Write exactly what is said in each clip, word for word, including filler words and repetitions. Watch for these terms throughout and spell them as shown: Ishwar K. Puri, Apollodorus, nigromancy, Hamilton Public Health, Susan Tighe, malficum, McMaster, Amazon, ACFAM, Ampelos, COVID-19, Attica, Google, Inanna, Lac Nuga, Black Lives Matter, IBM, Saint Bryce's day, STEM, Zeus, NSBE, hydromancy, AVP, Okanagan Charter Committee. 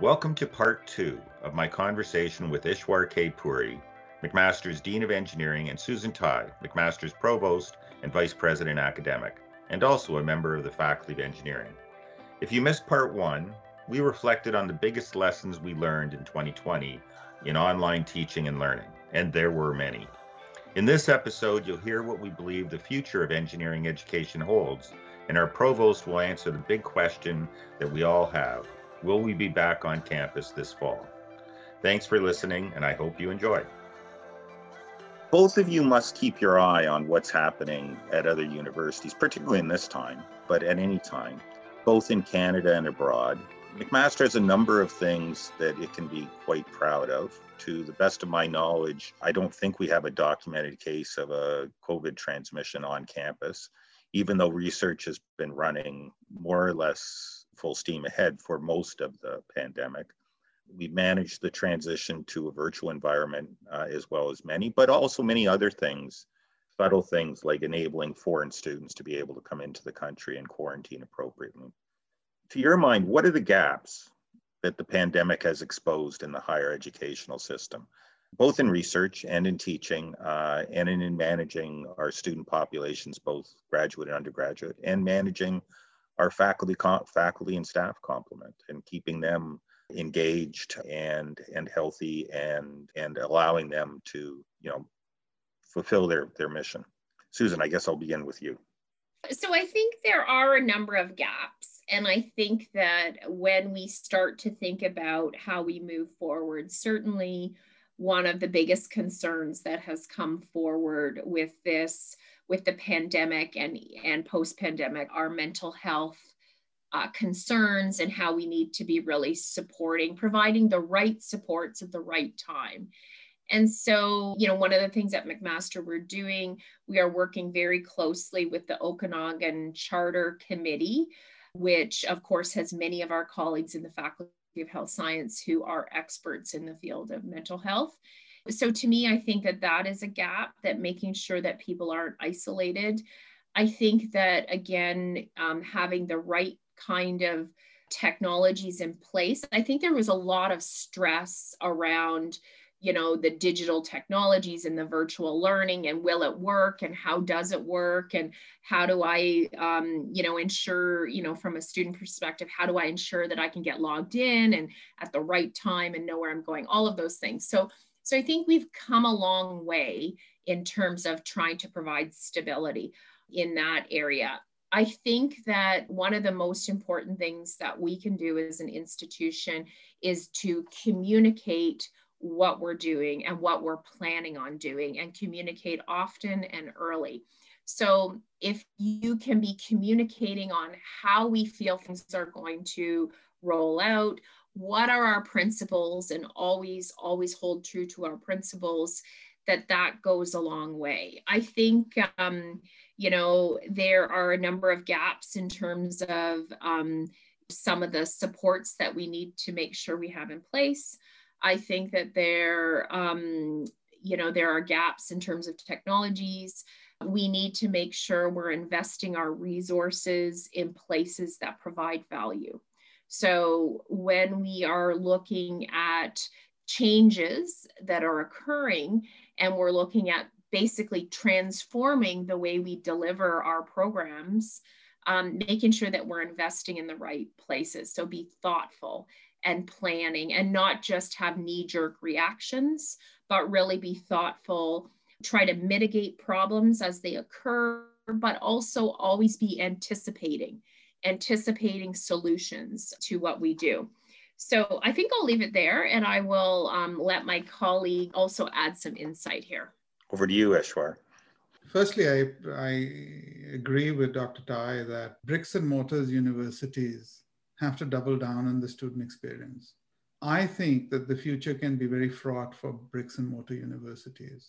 Welcome to part two of my conversation with Ishwar K. Puri, McMaster's Dean of Engineering, and Susan Tighe, McMaster's Provost and Vice President Academic, and also a member of the Faculty of Engineering. If you missed part one, we reflected on the biggest lessons we learned in twenty twenty in online teaching and learning, and there were many. In this episode, you'll hear what we believe the future of engineering education holds, and our provost will answer the big question that we all have. Will we be back on campus this fall? Thanks for listening, and I hope you enjoy. Both of you must keep your eye on what's happening at other universities, particularly in this time, but at any time, both in Canada and abroad. McMaster has a number of things that it can be quite proud of. To the best of my knowledge, I don't think we have a documented case of a COVID transmission on campus, even though research has been running more or less full steam ahead for most of the pandemic. We managed the transition to a virtual environment uh, as well as many, but also many other things, subtle things like enabling foreign students to be able to come into the country and quarantine appropriately. To your mind, what are the gaps that the pandemic has exposed in the higher educational system, both in research and in teaching uh, and in, in managing our student populations, both graduate and undergraduate, and managing our faculty, faculty and staff complement, and keeping them engaged and and healthy and and allowing them to, you know, fulfill their their mission. Susan, I guess I'll begin with you. So I think there are a number of gaps, and I think that when we start to think about how we move forward, certainly one of the biggest concerns that has come forward with this with the pandemic and, and post-pandemic are mental health uh, concerns, and how we need to be really supporting, providing the right supports at the right time. And so, you know, one of the things at McMaster we're doing, we are working very closely with the Okanagan Charter Committee, which of course has many of our colleagues in the Faculty of Health Science who are experts in the field of mental health. So to me, I think that that is a gap, that making sure that people aren't isolated. I think that, again, um, having the right kind of technologies in place. I think there was a lot of stress around, you know, the digital technologies and the virtual learning, and will it work, and how does it work, and how do I, um, you know, ensure, you know, from a student perspective, how do I ensure that I can get logged in and at the right time and know where I'm going, all of those things. So So I think we've come a long way in terms of trying to provide stability in that area. I think that one of the most important things that we can do as an institution is to communicate what we're doing and what we're planning on doing, and communicate often and early. So if you can be communicating on how we feel things are going to roll out, what are our principles, and always, always hold true to our principles, that that goes a long way. I think, um, you know, there are a number of gaps in terms of um, some of the supports that we need to make sure we have in place. I think that there, um, you know, there are gaps in terms of technologies. We need to make sure we're investing our resources in places that provide value. So when we are looking at changes that are occurring, and we're looking at basically transforming the way we deliver our programs, um, making sure that we're investing in the right places. So be thoughtful and planning, and not just have knee-jerk reactions, but really be thoughtful, try to mitigate problems as they occur, but also always be anticipating. anticipating solutions to what we do. So I think I'll leave it there, and I will um, let my colleague also add some insight here. Over to you, Ishwar. Firstly, I, I agree with Doctor Tighe that bricks and mortars universities have to double down on the student experience. I think that the future can be very fraught for bricks and mortar universities.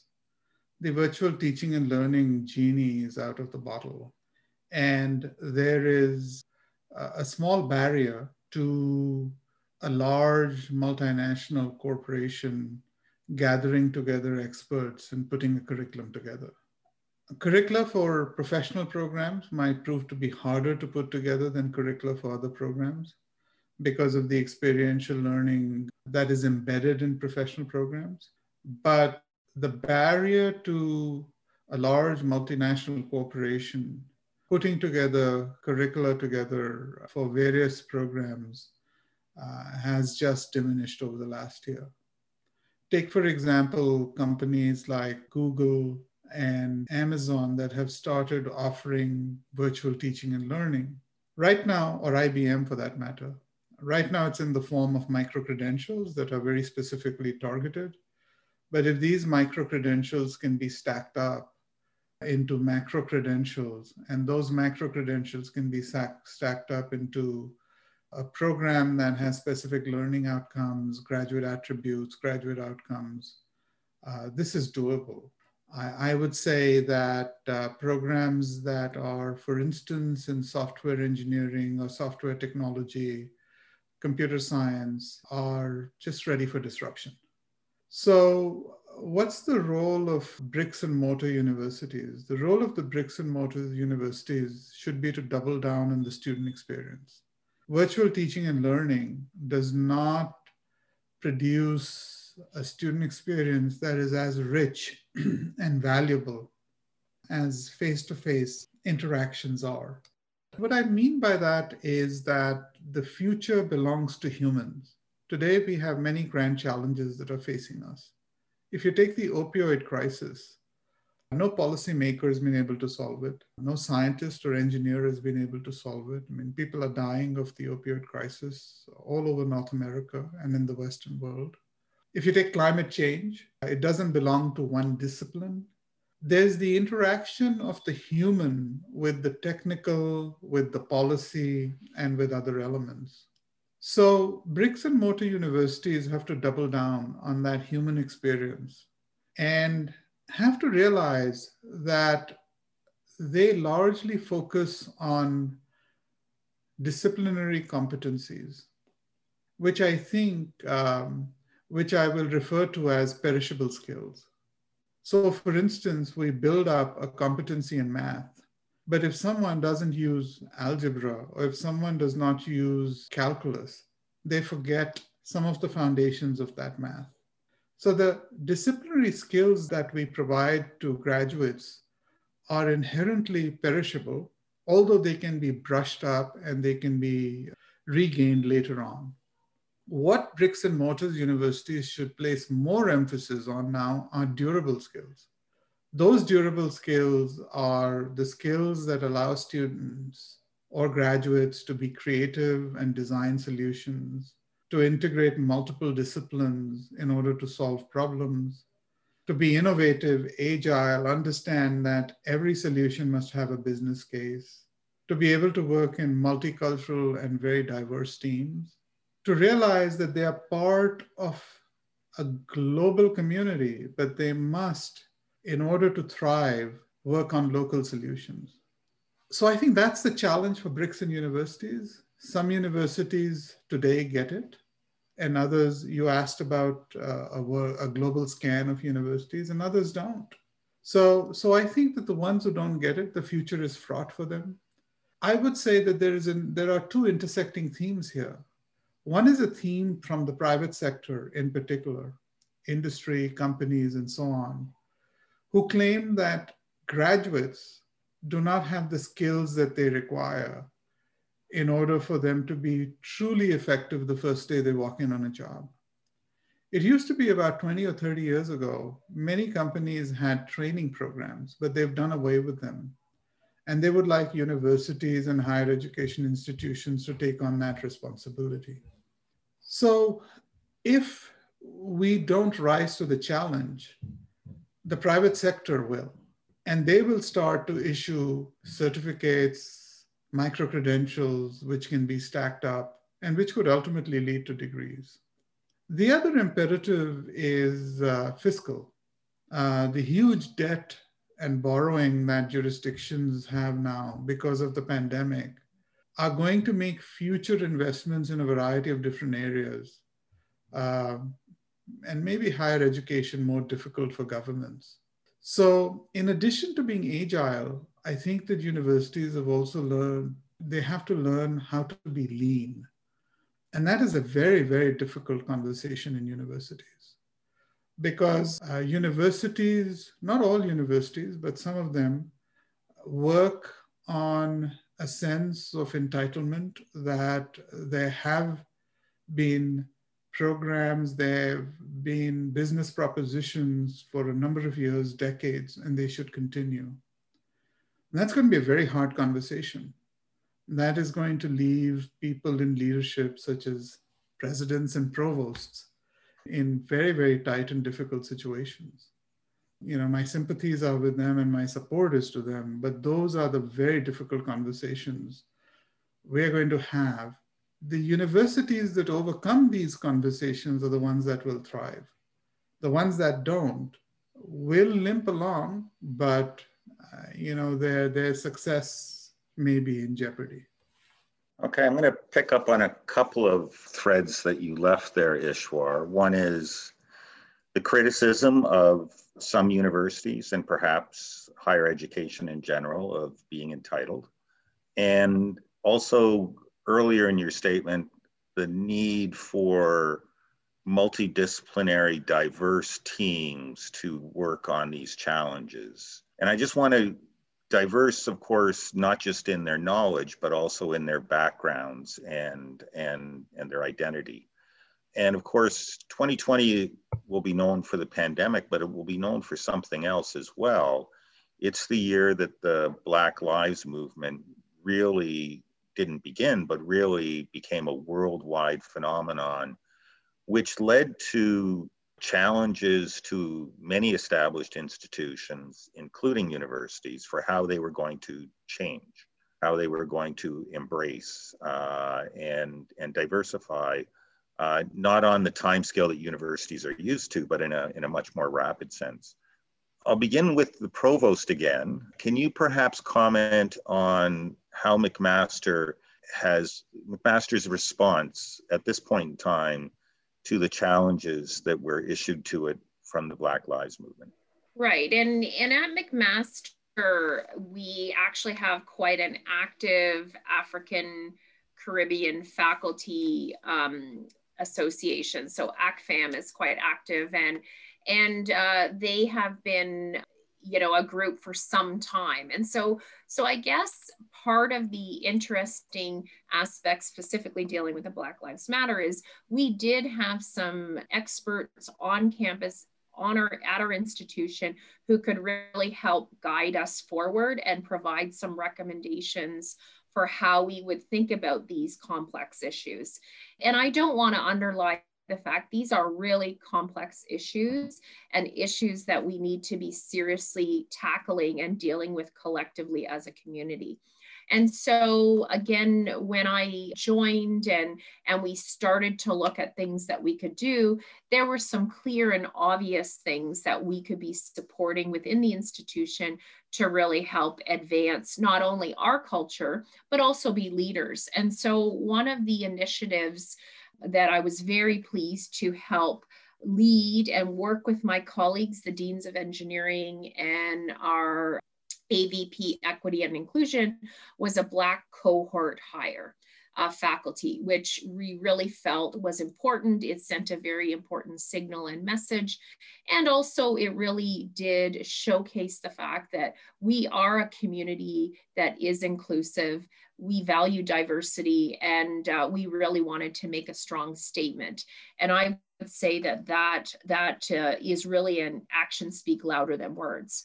The virtual teaching and learning genie is out of the bottle. And there is a small barrier to a large multinational corporation gathering together experts and putting a curriculum together. Curricula for professional programs might prove to be harder to put together than curricula for other programs, because of the experiential learning that is embedded in professional programs. But the barrier to a large multinational corporation putting together curricula together for various programs uh, has just diminished over the last year. Take, for example, companies like Google and Amazon that have started offering virtual teaching and learning right now, or I B M for that matter. Right now, it's in the form of micro-credentials that are very specifically targeted. But if these micro-credentials can be stacked up into macro-credentials, and those macro-credentials can be sack- stacked up into a program that has specific learning outcomes, graduate attributes, graduate outcomes, uh, this is doable. I, I would say that uh, programs that are, for instance, in software engineering or software technology, computer science, are just ready for disruption. So what's the role of bricks and mortar universities? The role of the bricks and mortar universities should be to double down on the student experience. Virtual teaching and learning does not produce a student experience that is as rich and valuable as face-to-face interactions are. What I mean by that is that the future belongs to humans. Today, we have many grand challenges that are facing us. If you take the opioid crisis, no policymaker has been able to solve it. No scientist or engineer has been able to solve it. I mean, people are dying of the opioid crisis all over North America and in the Western world. If you take climate change, it doesn't belong to one discipline. There's the interaction of the human with the technical, with the policy, and with other elements. So bricks and mortar universities have to double down on that human experience and have to realize that they largely focus on disciplinary competencies, which I think, um, which I will refer to as perishable skills. So for instance, we build up a competency in math. But if someone doesn't use algebra, or if someone does not use calculus, they forget some of the foundations of that math. So the disciplinary skills that we provide to graduates are inherently perishable, although they can be brushed up and they can be regained later on. What bricks and mortars universities should place more emphasis on now are durable skills. Those durable skills are the skills that allow students or graduates to be creative and design solutions, to integrate multiple disciplines in order to solve problems, to be innovative, agile, understand that every solution must have a business case, to be able to work in multicultural and very diverse teams, to realize that they are part of a global community, but they must, in order to thrive, work on local solutions. So I think that's the challenge for bricks and universities. Some universities today get it, and others, you asked about uh, a, a global scan of universities, and others don't. So, so I think that the ones who don't get it, the future is fraught for them. I would say that there is an, there are two intersecting themes here. One is a theme from the private sector in particular, industry, companies, and so on, who claim that graduates do not have the skills that they require in order for them to be truly effective the first day they walk in on a job. It used to be about twenty or thirty years ago, many companies had training programs, but they've done away with them. And they would like universities and higher education institutions to take on that responsibility. So if we don't rise to the challenge, the private sector will, and they will start to issue certificates, micro-credentials, which can be stacked up and which could ultimately lead to degrees. The other imperative is uh, fiscal. Uh, the huge debt and borrowing that jurisdictions have now because of the pandemic are going to make future investments in a variety of different areas, Uh, and maybe higher education more difficult for governments. So in addition to being agile, I think that universities have also learned, they have to learn how to be lean. And that is a very, very difficult conversation in universities, because uh, universities, not all universities, but some of them work on a sense of entitlement that there have been programs, there have been business propositions for a number of years, decades, and they should continue. And that's going to be a very hard conversation. That is going to leave people in leadership, such as presidents and provosts, in very, very tight and difficult situations. You know, my sympathies are with them and my support is to them, but those are the very difficult conversations we're going to have. The universities that overcome these conversations are the ones that will thrive. The ones that don't will limp along, but uh, you know, their, their success may be in jeopardy. Okay, I'm going to pick up on a couple of threads that you left there, Ishwar. One is the criticism of some universities and perhaps higher education in general of being entitled. And also earlier in your statement, the need for multidisciplinary, diverse teams to work on these challenges. And I just want to diverse, of course, not just in their knowledge, but also in their backgrounds and, and, and their identity. And of course, twenty twenty will be known for the pandemic, but it will be known for something else as well. It's the year that the Black Lives Movement really didn't begin, but really became a worldwide phenomenon, which led to challenges to many established institutions, including universities, for how they were going to change, how they were going to embrace uh, and, and diversify, uh, not on the time scale that universities are used to, but in a, in a much more rapid sense. I'll begin with the provost again. Can you perhaps comment on how McMaster has, McMaster's response at this point in time to the challenges that were issued to it from the Black Lives Movement? Right, and, and at McMaster, we actually have quite an active African Caribbean faculty um, association. So A C F A M is quite active, and, and uh, they have been, you know, a group for some time. And so, so I guess part of the interesting aspect specifically dealing with the Black Lives Matter is we did have some experts on campus on our, at our institution who could really help guide us forward and provide some recommendations for how we would think about these complex issues. And I don't want to underline the fact these are really complex issues and issues that we need to be seriously tackling and dealing with collectively as a community. And so again, when I joined and, and we started to look at things that we could do, there were some clear and obvious things that we could be supporting within the institution to really help advance not only our culture, but also be leaders. And so one of the initiatives that I was very pleased to help lead and work with my colleagues, the Deans of Engineering and our A V P Equity and Inclusion, was a Black cohort hire of faculty, which we really felt was important. It sent a very important signal and message. And also it really did showcase the fact that we are a community that is inclusive. We value diversity, and uh, we really wanted to make a strong statement. And I would say that that, that uh, is really an action speak louder than words.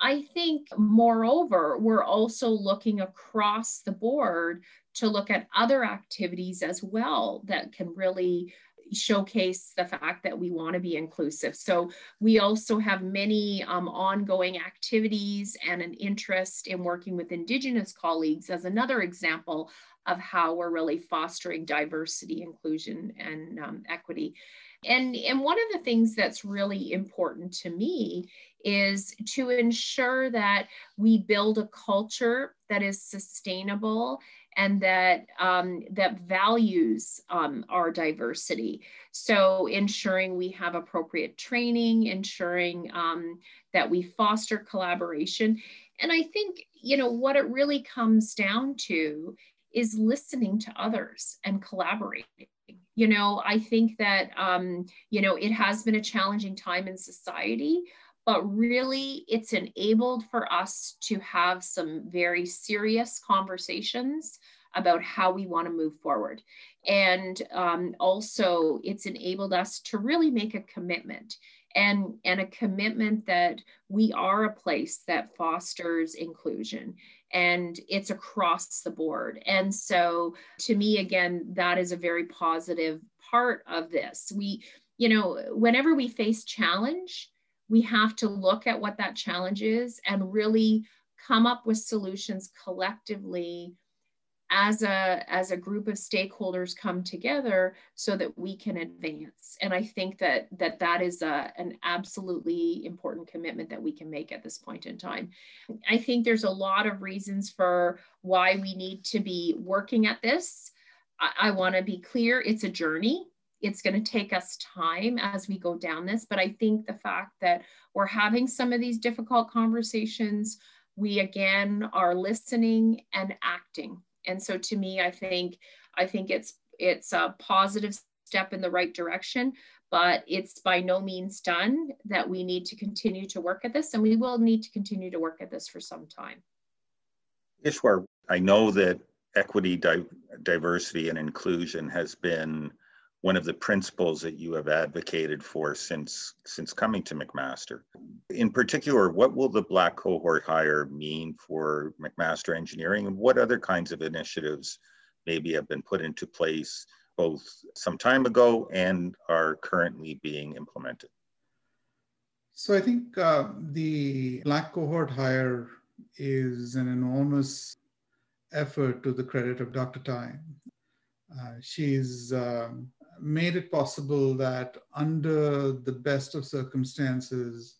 I think, moreover, we're also looking across the board to look at other activities as well that can really showcase the fact that we want to be inclusive. So we also have many um, ongoing activities and an interest in working with Indigenous colleagues as another example of how we're really fostering diversity, inclusion, and um, equity. And, and one of the things that's really important to me is to ensure that we build a culture that is sustainable and that, um, that values um, our diversity. So ensuring we have appropriate training, ensuring um, that we foster collaboration. And I think, you know, what it really comes down to is listening to others and collaborating. you know, I think that, um, you know, it has been a challenging time in society, but really it's enabled for us to have some very serious conversations about how we want to move forward. And um, also it's enabled us to really make a commitment and, and a commitment that we are a place that fosters inclusion, and it's across the board. And so to me, again, that is a very positive part of this. We, you know, whenever we face challenge, we have to look at what that challenge is and really come up with solutions collectively as a, as a group of stakeholders come together so that we can advance. And I think that that, that is a, an absolutely important commitment that we can make at this point in time. I think there's a lot of reasons for why we need to be working at this. I, I want to be clear, it's a journey. It's going to take us time as we go down this, but I think the fact that we're having some of these difficult conversations, we again are listening and acting. And so to me, I think I think it's it's a positive step in the right direction, but it's by no means done. That we need to continue to work at this, and we will need to continue to work at this for some time. Ishwar, I know that equity, di- diversity, and inclusion has been one of the principles that you have advocated for since since coming to McMaster. In particular, what will the Black cohort hire mean for McMaster Engineering, and what other kinds of initiatives maybe have been put into place both some time ago and are currently being implemented? So I think uh, the Black cohort hire is an enormous effort, to the credit of Doctor Tighe. Uh, she's um, made it possible that under the best of circumstances,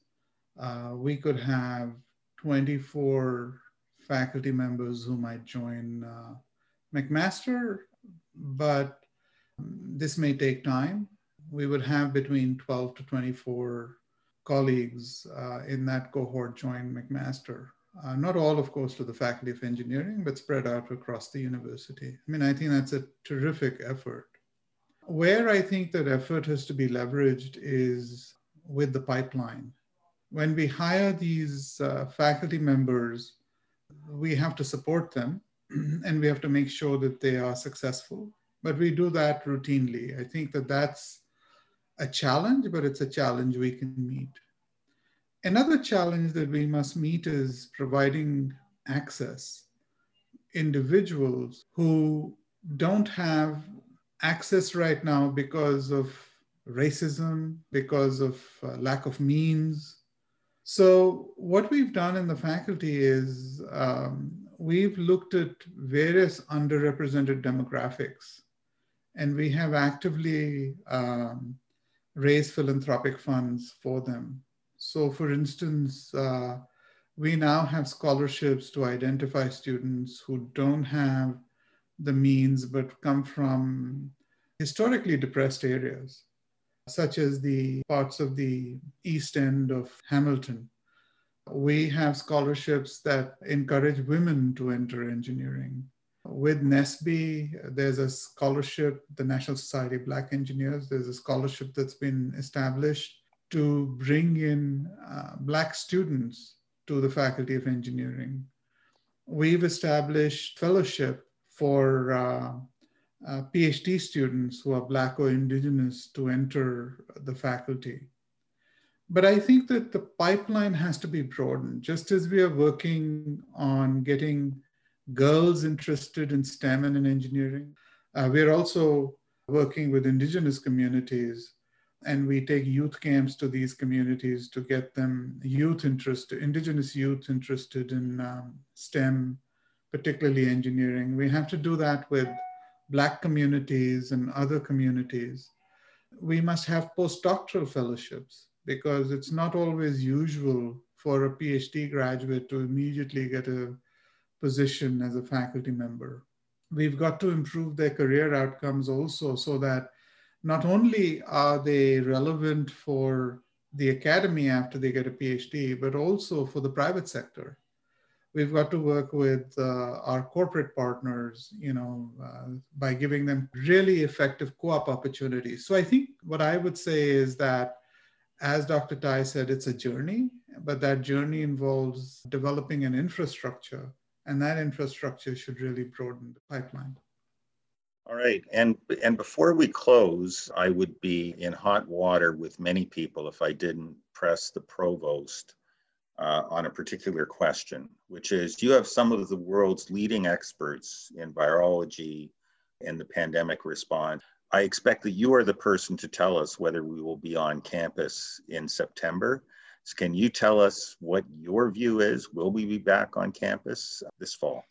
uh, we could have twenty-four faculty members who might join uh, McMaster, but this may take time. We would have between twelve to twenty-four colleagues uh, in that cohort join McMaster. Uh, not all, of course, to the Faculty of Engineering, but spread out across the university. I mean, I think that's a terrific effort. Where I think that effort has to be leveraged is with the pipeline. When we hire these uh, faculty members, we have to support them and we have to make sure that they are successful. But we do that routinely. I think that that's a challenge, but it's a challenge we can meet. Another challenge that we must meet is providing access. Individuals who don't have access right now because of racism, because of uh, lack of means. So what we've done in the faculty is um, we've looked at various underrepresented demographics, and we have actively um, raised philanthropic funds for them. So for instance, uh, we now have scholarships to identify students who don't have the means but come from historically depressed areas, such as the parts of the East End of Hamilton. We have scholarships that encourage women to enter engineering. With N S B E, there's a scholarship, the National Society of Black Engineers, there's a scholarship that's been established to bring in uh, Black students to the Faculty of Engineering. We've established fellowship for uh, uh, PhD students who are Black or Indigenous to enter the faculty. But I think that the pipeline has to be broadened. Just as we are working on getting girls interested in STEM and in engineering, uh, we're also working with Indigenous communities, and we take youth camps to these communities to get them youth interested, Indigenous youth interested in um, STEM, particularly engineering. We have to do that with Black communities and other communities. We must have postdoctoral fellowships, because it's not always usual for a PhD graduate to immediately get a position as a faculty member. We've got to improve their career outcomes also, so that not only are they relevant for the academy after they get a PhD, but also for the private sector. we've got to work with uh, our corporate partners, you know, uh, by giving them really effective co-op opportunities. So I think what I would say is that, as Doctor Tighe said, it's a journey, but that journey involves developing an infrastructure, and that infrastructure should really broaden the pipeline. All right. And, and before we close, I would be in hot water with many people if I didn't press the provost uh, on a particular question, which is, you have some of the world's leading experts in virology and the pandemic response. I expect that you are the person to tell us whether we will be on campus in September. So can you tell us what your view is? Will we be back on campus this fall?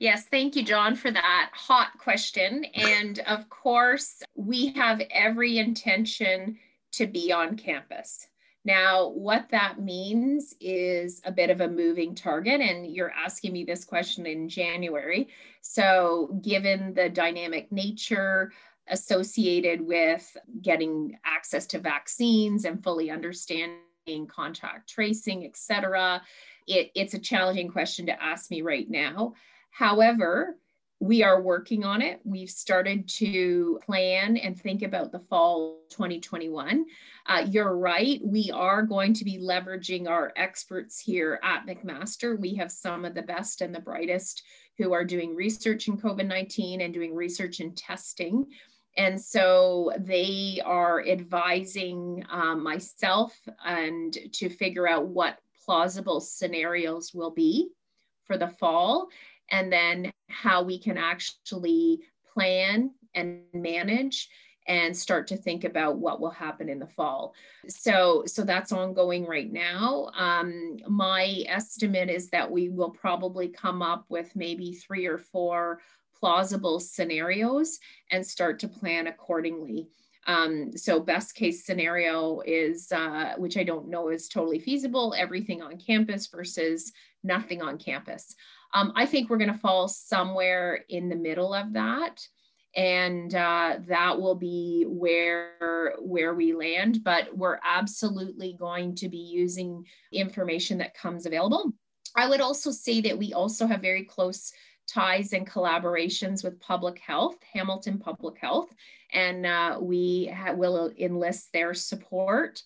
Yes, thank you, John, for that hot question. And of course, we have every intention to be on campus. Now, what that means is a bit of a moving target, and you're asking me this question in January. So given the dynamic nature associated with getting access to vaccines and fully understanding contact tracing, et cetera, it, it's a challenging question to ask me right now. However, we are working on it. We've started to plan and think about the fall twenty twenty-one. Uh, you're right, we are going to be leveraging our experts here at McMaster. We have some of the best and the brightest who are doing research in COVID nineteen and doing research in testing. And so they are advising um, myself and to figure out what plausible scenarios will be for the fall, and then how we can actually plan and manage and start to think about what will happen in the fall. So, so that's ongoing right now. Um, my estimate is that we will probably come up with maybe three or four plausible scenarios and start to plan accordingly. Um, so best case scenario is, uh, which I don't know is totally feasible, everything on campus versus nothing on campus. Um, I think we're going to fall somewhere in the middle of that, and uh, that will be where, where we land, but we're absolutely going to be using information that comes available. I would also say that we also have very close ties and collaborations with public health, Hamilton Public Health, and uh, we ha will enlist their support.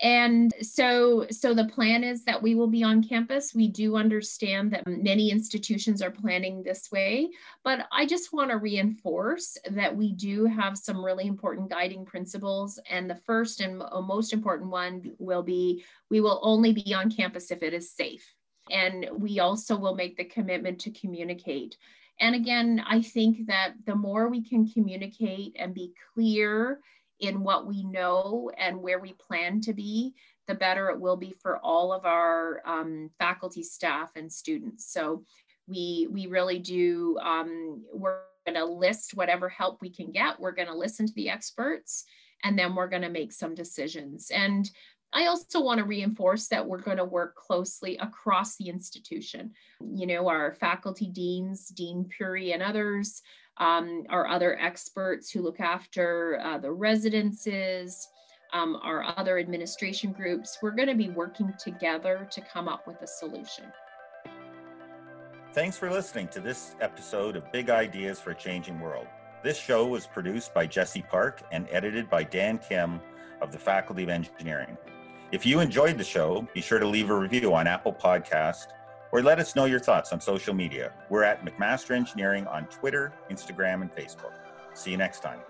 And so, so the plan is that we will be on campus. We do understand that many institutions are planning this way, but I just want to reinforce that we do have some really important guiding principles. And the first and most important one will be, we will only be on campus if it is safe. And we also will make the commitment to communicate. And again, I think that the more we can communicate and be clear in what we know and where we plan to be, the better it will be for all of our um, faculty, staff, and students. So we, we really do, um, we're gonna list whatever help we can get, we're gonna listen to the experts, and then we're gonna make some decisions. And I also want to reinforce that we're going to work closely across the institution. You know, our faculty deans, Dean Puri and others, um, our other experts who look after uh, the residences, um, our other administration groups, we're going to be working together to come up with a solution. Thanks for listening to this episode of Big Ideas for a Changing World. This show was produced by Jesse Park and edited by Dan Kim of the Faculty of Engineering. If you enjoyed the show, be sure to leave a review on Apple Podcast or let us know your thoughts on social media. We're at McMaster Engineering on Twitter, Instagram, and Facebook. See you next time.